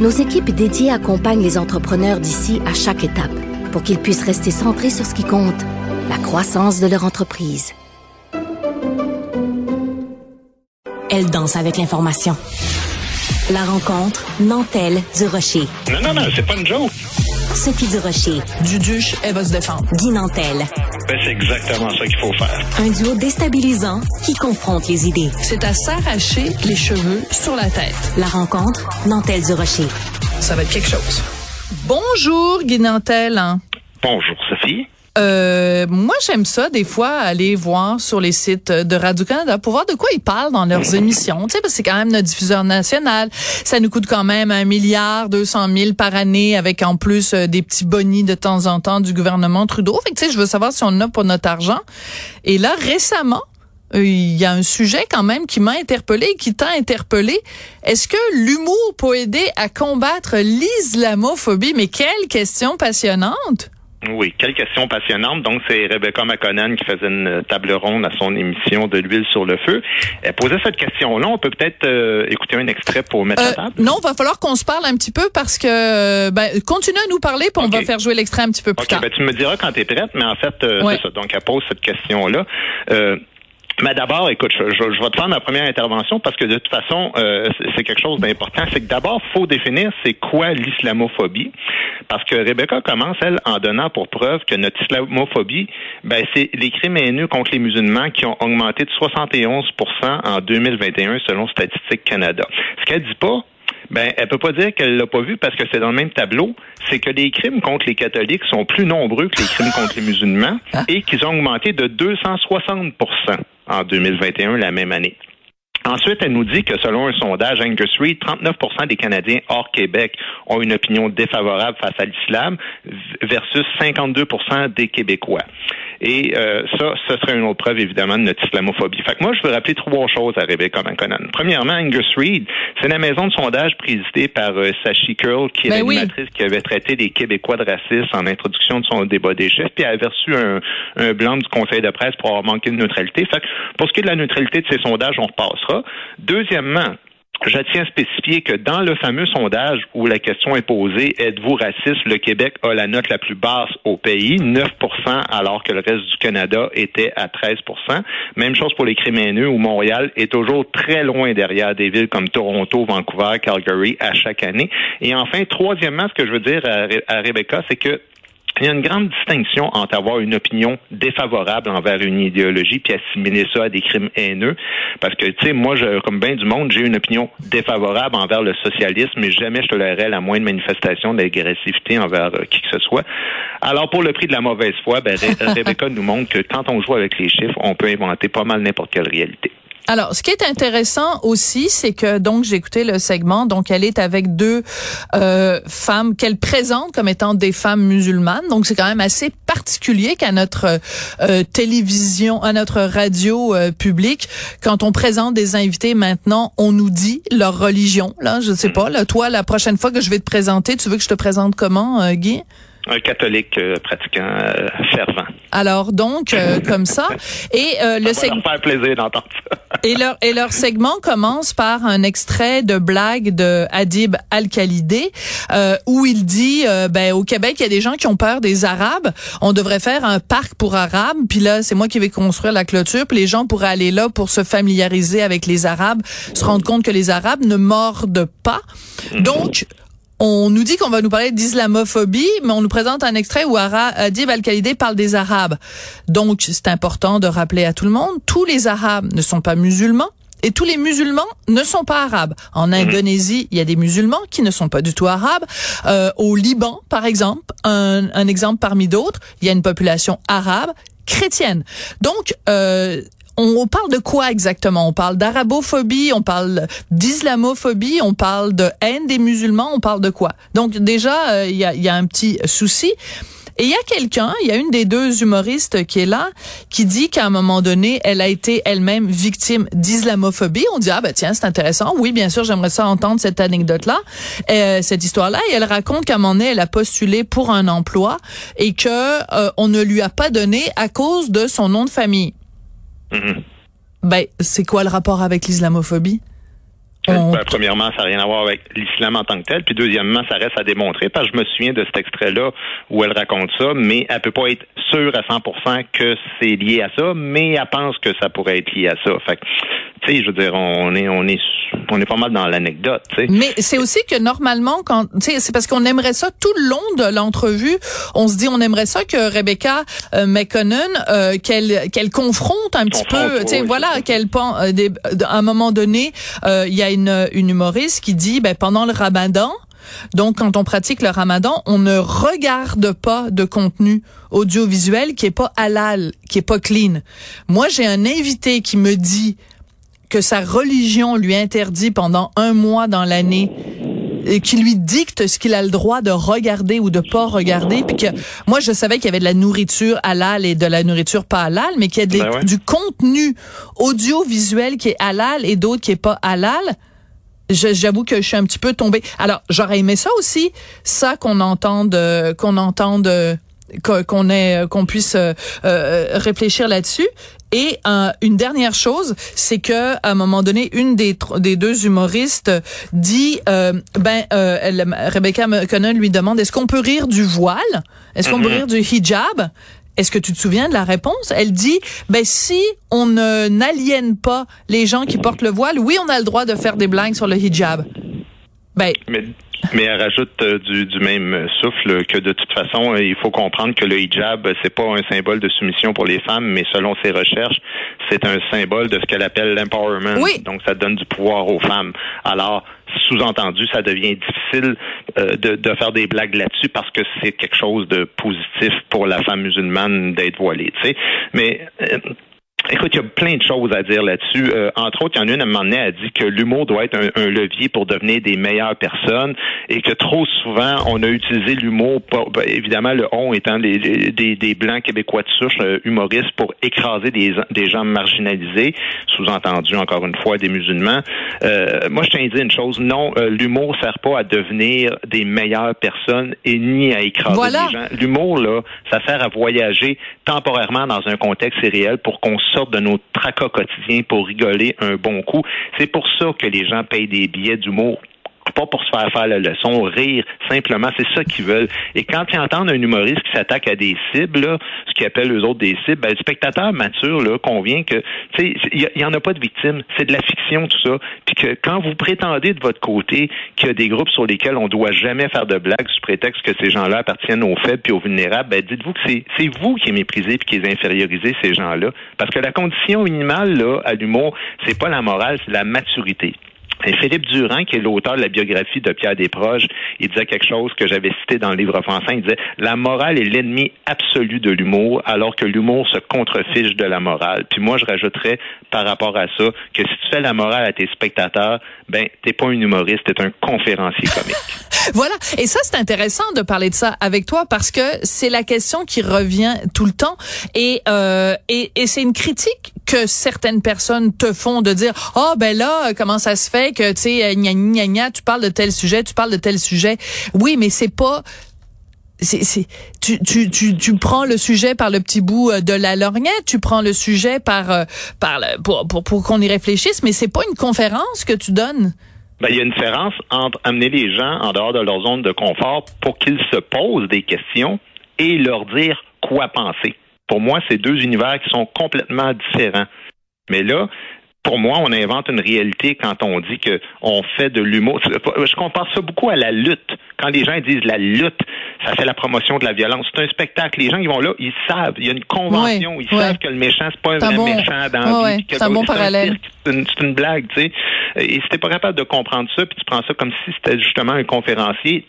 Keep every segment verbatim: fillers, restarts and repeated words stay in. nos équipes dédiées accompagnent les entrepreneurs d'ici à chaque étape pour qu'ils puissent rester centrés sur ce qui compte, la croissance de leur entreprise. Elle danse avec l'information. La rencontre Nantel-Durocher. Non, non, non, c'est pas une joke. Sophie Durocher. Duduche, elle va se défendre. Guy Nantel. Ben, c'est exactement ça qu'il faut faire. Un duo déstabilisant qui confronte les idées. C'est à s'arracher les cheveux sur la tête. La rencontre Nantel-Durocher. Ça va être quelque chose. Bonjour, Guy Nantel. Bonjour, Sophie. Euh, moi, j'aime ça, des fois, aller voir sur les sites de Radio-Canada pour voir de quoi ils parlent dans leurs émissions. Tu sais, parce que c'est quand même notre diffuseur national. Ça nous coûte quand même un milliard deux cent mille par année, avec en plus euh, des petits bonis de temps en temps du gouvernement Trudeau. Fait que, tu sais, je veux savoir si on en a pour notre argent. Et là, récemment, il euh, y a un sujet quand même qui m'a interpellée, qui t'a interpellée. Est-ce que l'humour peut aider à combattre l'islamophobie? Mais quelle question passionnante! Oui, quelle question passionnante. Donc, c'est Rebecca Makonnen qui faisait une table ronde à son émission de l'huile sur le feu. Elle posait cette question-là. On peut peut-être euh, écouter un extrait pour mettre euh, la table? Non, il va falloir qu'on se parle un petit peu parce que... Ben, continue à nous parler, puis okay. On va faire jouer l'extrait un petit peu plus okay, tard. Ben, tu me diras quand t'es prête, mais en fait, euh, ouais. C'est ça. Donc, elle pose cette question-là. Euh, Mais d'abord, écoute, je, je, je vais te faire ma première intervention parce que de toute façon, euh, c'est, c'est quelque chose d'important. C'est que d'abord, faut définir c'est quoi l'islamophobie, parce que Rebecca commence, elle, en donnant pour preuve que notre islamophobie, ben c'est les crimes haineux contre les musulmans qui ont augmenté de soixante et onze pour cent en deux mille vingt et un selon Statistique Canada. Ce qu'elle dit pas, ben elle peut pas dire qu'elle l'a pas vu parce que c'est dans le même tableau, c'est que les crimes contre les catholiques sont plus nombreux que les crimes contre les musulmans et qu'ils ont augmenté de deux cent soixante pour cent. En deux mille vingt et un, la même année. Ensuite, elle nous dit que selon un sondage Angus Reid, trente-neuf pour cent des Canadiens hors Québec ont une opinion défavorable face à l'islam versus cinquante-deux pour cent des Québécois. Et euh, ça, ce serait une autre preuve, évidemment, de notre islamophobie. Fait que moi, je veux rappeler trois choses à Rebecca Makonnen. Premièrement, Angus Reid, c'est la maison de sondage présidée par euh, Sachie Curl, qui est ben l'animatrice oui. qui avait traité les Québécois de racistes en introduction de son débat des chefs, puis elle avait reçu un, un blanc du conseil de presse pour avoir manqué de neutralité. Fait que pour ce qui est de la neutralité de ces sondages, on repassera. Deuxièmement, je tiens à spécifier que dans le fameux sondage où la question est posée, êtes-vous raciste? Le Québec a la note la plus basse au pays, neuf pour cent, alors que le reste du Canada était à treize pour cent. Même chose pour les crimes haineux, où Montréal est toujours très loin derrière des villes comme Toronto, Vancouver, Calgary à chaque année. Et enfin, troisièmement, ce que je veux dire à, à Rebecca, c'est que il y a une grande distinction entre avoir une opinion défavorable envers une idéologie puis assimiler ça à des crimes haineux. Parce que, tu sais, moi, je, comme bien du monde, j'ai une opinion défavorable envers le socialisme et jamais je tolérerais la moindre manifestation d'agressivité envers euh, qui que ce soit. Alors, pour le prix de la mauvaise foi, ben, Rebecca nous montre que quand on joue avec les chiffres, on peut inventer pas mal n'importe quelle réalité. Alors, ce qui est intéressant aussi, c'est que donc j'ai écouté le segment. Donc, elle est avec deux euh, femmes qu'elle présente comme étant des femmes musulmanes. Donc, c'est quand même assez particulier qu'à notre euh, télévision, à notre radio euh, publique, quand on présente des invités maintenant, on nous dit leur religion. Là, je sais pas. Là, toi, la prochaine fois que je vais te présenter, tu veux que je te présente comment, euh, Guy? Un catholique euh, pratiquant euh, fervent. Alors donc euh, comme ça et euh, le ça va seg... leur faire plaisir d'entendre ça. et leur et leur segment commence par un extrait de blague de Adib Alkhalidi euh, où il dit euh, ben au Québec il y a des gens qui ont peur des Arabes, on devrait faire un parc pour Arabes, puis là c'est moi qui vais construire la clôture, puis les gens pourraient aller là pour se familiariser avec les Arabes, se rendre compte que les Arabes ne mordent pas. Donc on nous dit qu'on va nous parler d'islamophobie, mais on nous présente un extrait où Ara- Adib Alkhalidi parle des Arabes. Donc, c'est important de rappeler à tout le monde, tous les Arabes ne sont pas musulmans et tous les musulmans ne sont pas arabes. En Indonésie, il y a des musulmans qui ne sont pas du tout arabes. Euh, au Liban, par exemple, un, un exemple parmi d'autres, il y a une population arabe chrétienne. Donc, euh, on parle de quoi exactement? On parle d'arabophobie, on parle d'islamophobie, on parle de haine des musulmans, on parle de quoi? Donc déjà, il euh, y, a, y a un petit souci. Et il y a quelqu'un, il y a une des deux humoristes qui est là, qui dit qu'à un moment donné, elle a été elle-même victime d'islamophobie. On dit, ah ben tiens, c'est intéressant. Oui, bien sûr, j'aimerais ça entendre cette anecdote-là, euh, cette histoire-là. Et elle raconte qu'à un moment donné, elle a postulé pour un emploi et que euh, on ne lui a pas donné à cause de son nom de famille. Mm-hmm. Ben, c'est quoi le rapport avec l'islamophobie? On... Ben, premièrement, ça n'a rien à voir avec l'islam en tant que tel. Puis deuxièmement, ça reste à démontrer. Parce que je me souviens de cet extrait-là où elle raconte ça, mais elle peut pas être sûre à cent pour cent que c'est lié à ça, mais elle pense que ça pourrait être lié à ça. Fait que, tu sais, je veux dire, on est, on est, on est pas mal dans l'anecdote, tu sais. Mais c'est aussi que normalement, quand, tu sais, c'est parce qu'on aimerait ça tout le long de l'entrevue. On se dit, on aimerait ça que Rebecca euh, Makonnen, euh, qu'elle, qu'elle confronte un petit confronte, peu, tu sais, oui, voilà, oui. qu'elle pense, euh, des, à un moment donné, euh, il y a Une, une humoriste qui dit, ben, pendant le ramadan, donc quand on pratique le ramadan, on ne regarde pas de contenu audiovisuel qui est pas halal, qui est pas clean. Moi, j'ai un invité qui me dit que sa religion lui interdit pendant un mois dans l'année et qui lui dicte ce qu'il a le droit de regarder ou de pas regarder, puis que moi je savais qu'il y avait de la nourriture halal et de la nourriture pas halal, mais qu'il y a des, ben ouais. du contenu audiovisuel qui est halal et d'autres qui est pas halal. Je, j'avoue que je suis un petit peu tombée. Alors j'aurais aimé ça aussi, ça qu'on entende, euh, qu'on entende, euh, qu'on ait, qu'on puisse euh, euh, réfléchir là-dessus. Et euh, une dernière chose, c'est que à un moment donné, une des, des deux humoristes dit, euh, ben, euh, elle, Rebecca Makonnen lui demande, est-ce qu'on peut rire du voile? Est-ce qu'on mm-hmm. peut rire du hijab? Est-ce que tu te souviens de la réponse? Elle dit, ben, si on ne n'aliène pas les gens qui portent le voile, oui, on a le droit de faire des blagues sur le hijab. Ben. Mais... Mais elle rajoute euh, du, du même souffle que de toute façon, il faut comprendre que le hijab, c'est pas un symbole de soumission pour les femmes, mais selon ses recherches, c'est un symbole de ce qu'elle appelle l'empowerment. Oui. Donc, ça donne du pouvoir aux femmes. Alors, sous-entendu, ça devient difficile euh, de, de faire des blagues là-dessus parce que c'est quelque chose de positif pour la femme musulmane d'être voilée, tu sais. Mais... Euh, Écoute, il y a plein de choses à dire là-dessus. Euh, entre autres, il y en a une à un moment donné, elle dit que l'humour doit être un, un levier pour devenir des meilleures personnes et que trop souvent, on a utilisé l'humour, pour, ben, évidemment, le on étant les, les, des, des blancs québécois de souche euh, humoristes pour écraser des, des gens marginalisés, sous-entendu, encore une fois, des musulmans. Euh, moi, je tiens à dire une chose. Non, euh, l'humour sert pas à devenir des meilleures personnes et ni à écraser voilà. des gens. L'humour, là, ça sert à voyager temporairement dans un contexte irréel pour qu'on sorte de nos tracas quotidiens pour rigoler un bon coup. C'est pour ça que les gens payent des billets d'humour, pas pour se faire faire la leçon, rire, simplement, c'est ça qu'ils veulent. Et quand ils entendent un humoriste qui s'attaque à des cibles, là, ce qu'ils appellent eux autres des cibles, ben, le spectateur mature là, convient que, tu sais, il y, y en a pas de victimes, c'est de la fiction tout ça, puis que quand vous prétendez de votre côté qu'il y a des groupes sur lesquels on doit jamais faire de blagues sous prétexte que ces gens-là appartiennent aux faibles puis aux vulnérables, ben, dites-vous que c'est, c'est vous qui est méprisé puis qui est infériorisé ces gens-là, parce que la condition minimale là, à l'humour, c'est pas la morale, c'est la maturité. Et Philippe Durand, qui est l'auteur de la biographie de Pierre Desproges, il disait quelque chose que j'avais cité dans le livre français. Il disait « La morale est l'ennemi absolu de l'humour, alors que l'humour se contrefiche de la morale. » Puis moi, je rajouterais par rapport à ça que si tu fais la morale à tes spectateurs, ben, t'es pas un humoriste, t'es un conférencier comique. Voilà. Et ça, c'est intéressant de parler de ça avec toi parce que c'est la question qui revient tout le temps. Et, euh, et, et c'est une critique que certaines personnes te font de dire « Ah, oh, ben là, comment ça se fait? » que tu sais gna gna gna tu parles de tel sujet tu parles de tel sujet oui mais c'est pas c'est c'est tu tu tu tu prends le sujet par le petit bout de la lorgnette, tu prends le sujet par par pour pour, pour qu'on y réfléchisse, mais c'est pas une conférence que tu donnes. Ben, il y a une différence entre amener les gens en dehors de leur zone de confort pour qu'ils se posent des questions et leur dire quoi penser. Pour moi, c'est deux univers qui sont complètement différents. Mais là, pour moi, on invente une réalité quand on dit que on fait de l'humour. Je compare ça beaucoup à la lutte. Quand les gens disent la lutte, ça fait la promotion de la violence. C'est un spectacle. Les gens, ils vont là, ils savent. Il y a une convention. Oui, ils ouais. savent que le méchant, c'est pas un vrai bon... méchant dans ouais, vie. C'est un bon parallèle. C'est une, c'est une blague, tu sais. Et si t'es pas capable de comprendre ça, puis tu prends ça comme si c'était justement un conférencier,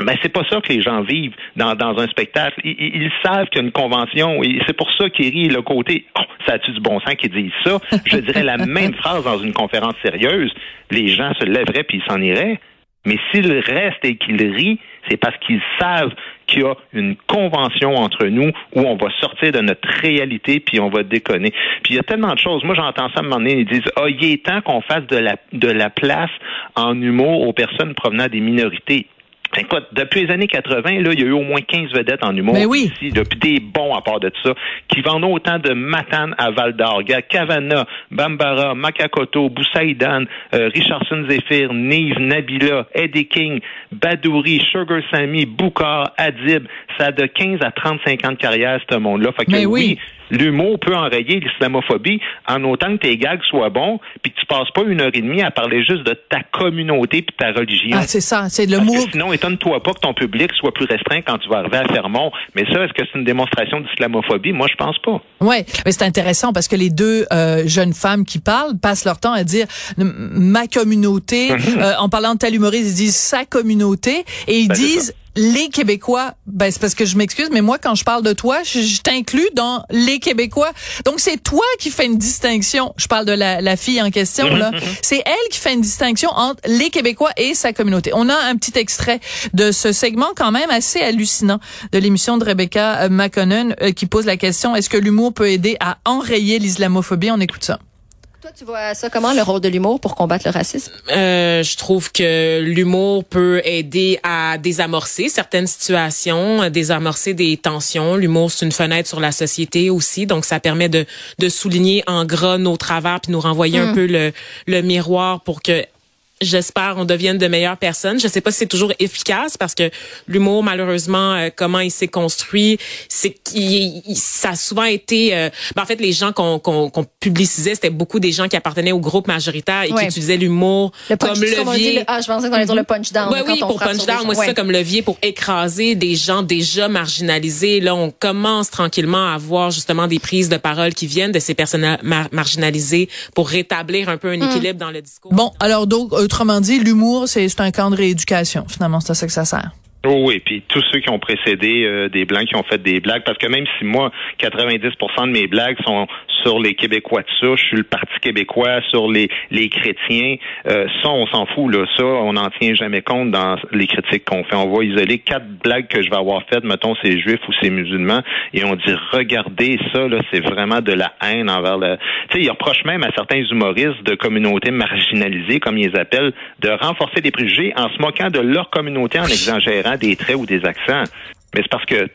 Ben, c'est pas ça que les gens vivent dans, dans un spectacle. Ils, ils, ils savent qu'il y a une convention et c'est pour ça qu'ils rient le côté oh, « ça a-tu du bon sens qu'ils disent ça? » Je dirais la même phrase dans une conférence sérieuse. Les gens se lèveraient puis ils s'en iraient. Mais s'ils restent et qu'ils rient, c'est parce qu'ils savent qu'il y a une convention entre nous où on va sortir de notre réalité puis on va déconner. Puis il y a tellement de choses. Moi, j'entends ça à un moment donné, ils disent « Ah, il est temps qu'on fasse de la, de la place en humour aux personnes provenant des minorités. » Écoute, depuis les années quatre-vingt, là, il y a eu au moins quinze vedettes en humour oui. ici, depuis des bons à part de tout ça, qui vendent autant de Matane à Val-d'Orgue, Cavana, Bambara, Makakoto, Boussaïdan, euh, Richardson Zephir, Nive, Nabila, Eddie King, Badouri, Sugar Sammy, Boukar, Adib. Ça a de quinze à trente-cinq ans de carrière, ce monde-là. Fait que Mais oui, oui l'humour peut enrayer l'islamophobie en autant que tes gags soient bons puis que tu passes pas une heure et demie à parler juste de ta communauté puis ta religion. Ah, c'est ça, c'est de l'humour. Sinon, étonne-toi pas que ton public soit plus restreint quand tu vas arriver à Fermont. Mais ça, est-ce que c'est une démonstration d'islamophobie? Moi, je pense pas. Ouais, mais c'est intéressant parce que les deux euh, jeunes femmes qui parlent passent leur temps à dire ma communauté. euh, en parlant de tel humoriste, ils disent sa communauté et ils ben, disent les Québécois, ben c'est parce que je m'excuse, mais moi quand je parle de toi, je, je t'inclus dans les Québécois. Donc c'est toi qui fais une distinction. Je parle de la, la fille en question là. C'est elle qui fait une distinction entre les Québécois et sa communauté. On a un petit extrait de ce segment quand même assez hallucinant de l'émission de Rebecca Makonnen euh, qui pose la question est-ce que l'humour peut aider à enrayer l'islamophobie? On écoute ça. Toi, tu vois ça comment, le rôle de l'humour pour combattre le racisme? Euh, je trouve que l'humour peut aider à désamorcer certaines situations, désamorcer des tensions. L'humour, c'est une fenêtre sur la société aussi, donc ça permet de, de souligner en gras nos travers puis nous renvoyer mmh. un peu le, le miroir pour que, j'espère, on devienne de meilleures personnes. Je sais pas si c'est toujours efficace parce que l'humour, malheureusement, euh, comment il s'est construit, c'est qu'il il, ça a souvent été. Euh, ben en fait, les gens qu'on qu'on, qu'on publicisait, c'était beaucoup des gens qui appartenaient au groupe majoritaire et ouais. qui utilisaient l'humour le punch, comme levier. Comme on dit, le, ah, je pensais qu'on allait dire le punch down. Ouais, oui, pour punch down, moi c'est ouais. ça comme levier pour écraser des gens déjà marginalisés. Là, on commence tranquillement à avoir justement des prises de parole qui viennent de ces personnes mar- marginalisées pour rétablir un peu un équilibre mmh. dans le discours. Bon, alors donc. Euh, Autrement dit, l'humour, c'est, c'est un camp de rééducation. Finalement, c'est à ça que ça sert. Oh oui, puis tous ceux qui ont précédé euh, des Blancs qui ont fait des blagues, parce que même si moi, quatre-vingt-dix pour cent de mes blagues sont sur les Québécois de souche, sur le Parti québécois, sur les les chrétiens, euh, ça, on s'en fout, là. Ça, on n'en tient jamais compte dans les critiques qu'on fait. On va isoler quatre blagues que je vais avoir faites, mettons, c'est juif ou c'est musulman, et on dit, regardez ça, là, c'est vraiment de la haine envers le... Tu sais, ils reprochent même à certains humoristes de communautés marginalisées, comme ils les appellent, de renforcer des préjugés en se moquant de leur communauté en exagérant des traits ou des accents. Mais c'est parce que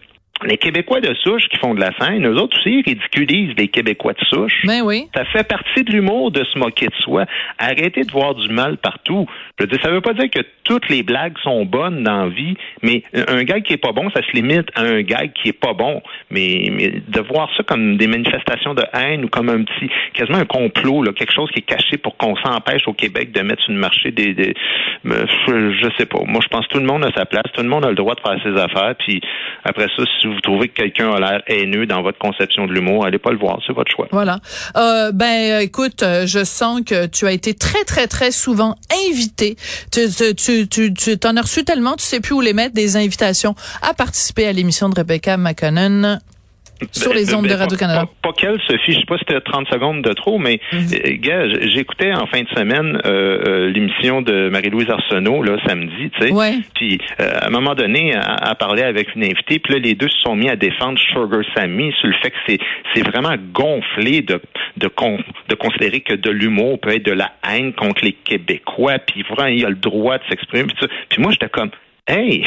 les Québécois de souche qui font de la scène, eux autres aussi, ils ridiculisent les Québécois de souche. Ben oui. Ça fait partie de l'humour de se moquer de soi. Arrêtez de voir du mal partout. Je veux dire, ça veut pas dire que toutes les blagues sont bonnes dans la vie, mais un gag qui est pas bon, ça se limite à un gag qui est pas bon. Mais, mais de voir ça comme des manifestations de haine ou comme un petit, quasiment un complot, là, quelque chose qui est caché pour qu'on s'empêche au Québec de mettre sur le marché des, des, euh, je sais pas. Moi, je pense que tout le monde a sa place, tout le monde a le droit de faire ses affaires, puis après ça, si vous trouvez que quelqu'un a l'air haineux dans votre conception de l'humour, allez pas le voir, c'est votre choix. Voilà. Euh, ben, écoute, je sens que tu as été très, très, très souvent invité. Tu, tu, tu, tu t'en as reçu tellement, tu sais plus où les mettre, des invitations à participer à l'émission de Rebecca Makonnen. Sur les ondes de Radio-Canada. Pas, pas qu'elle, Sophie, je sais pas si c'était trente secondes de trop, mais mm-hmm. gars, j'écoutais en fin de semaine euh, euh, l'émission de Marie-Louise Arsenault, là, samedi, tu sais. Ouais. Puis, euh, à un moment donné, elle parlait avec une invitée, puis là, les deux se sont mis à défendre Sugar Sammy sur le fait que c'est, c'est vraiment gonflé de, de, con, de considérer que de l'humour peut être de la haine contre les Québécois, puis vraiment, il a le droit de s'exprimer, puis ça. Puis moi, j'étais comme, hey!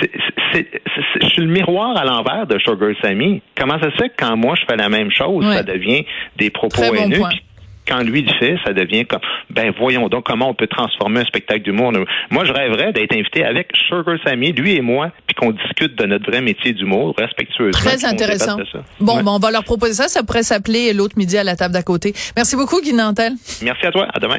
C'est, c'est, c'est, c'est, je suis le miroir à l'envers de Sugar Sammy. Comment ça se fait que quand moi je fais la même chose, ouais. ça devient des propos bon haineux? Puis quand lui le fait, ça devient comme ben voyons donc comment on peut transformer un spectacle d'humour. Moi je rêverais d'être invité avec Sugar Sammy, lui et moi, puis qu'on discute de notre vrai métier d'humour respectueusement. Très intéressant. Bon, ouais. ben, on va leur proposer ça. Ça pourrait s'appeler l'autre midi à la table d'à côté. Merci beaucoup, Guy Nantel. Merci à toi. À demain.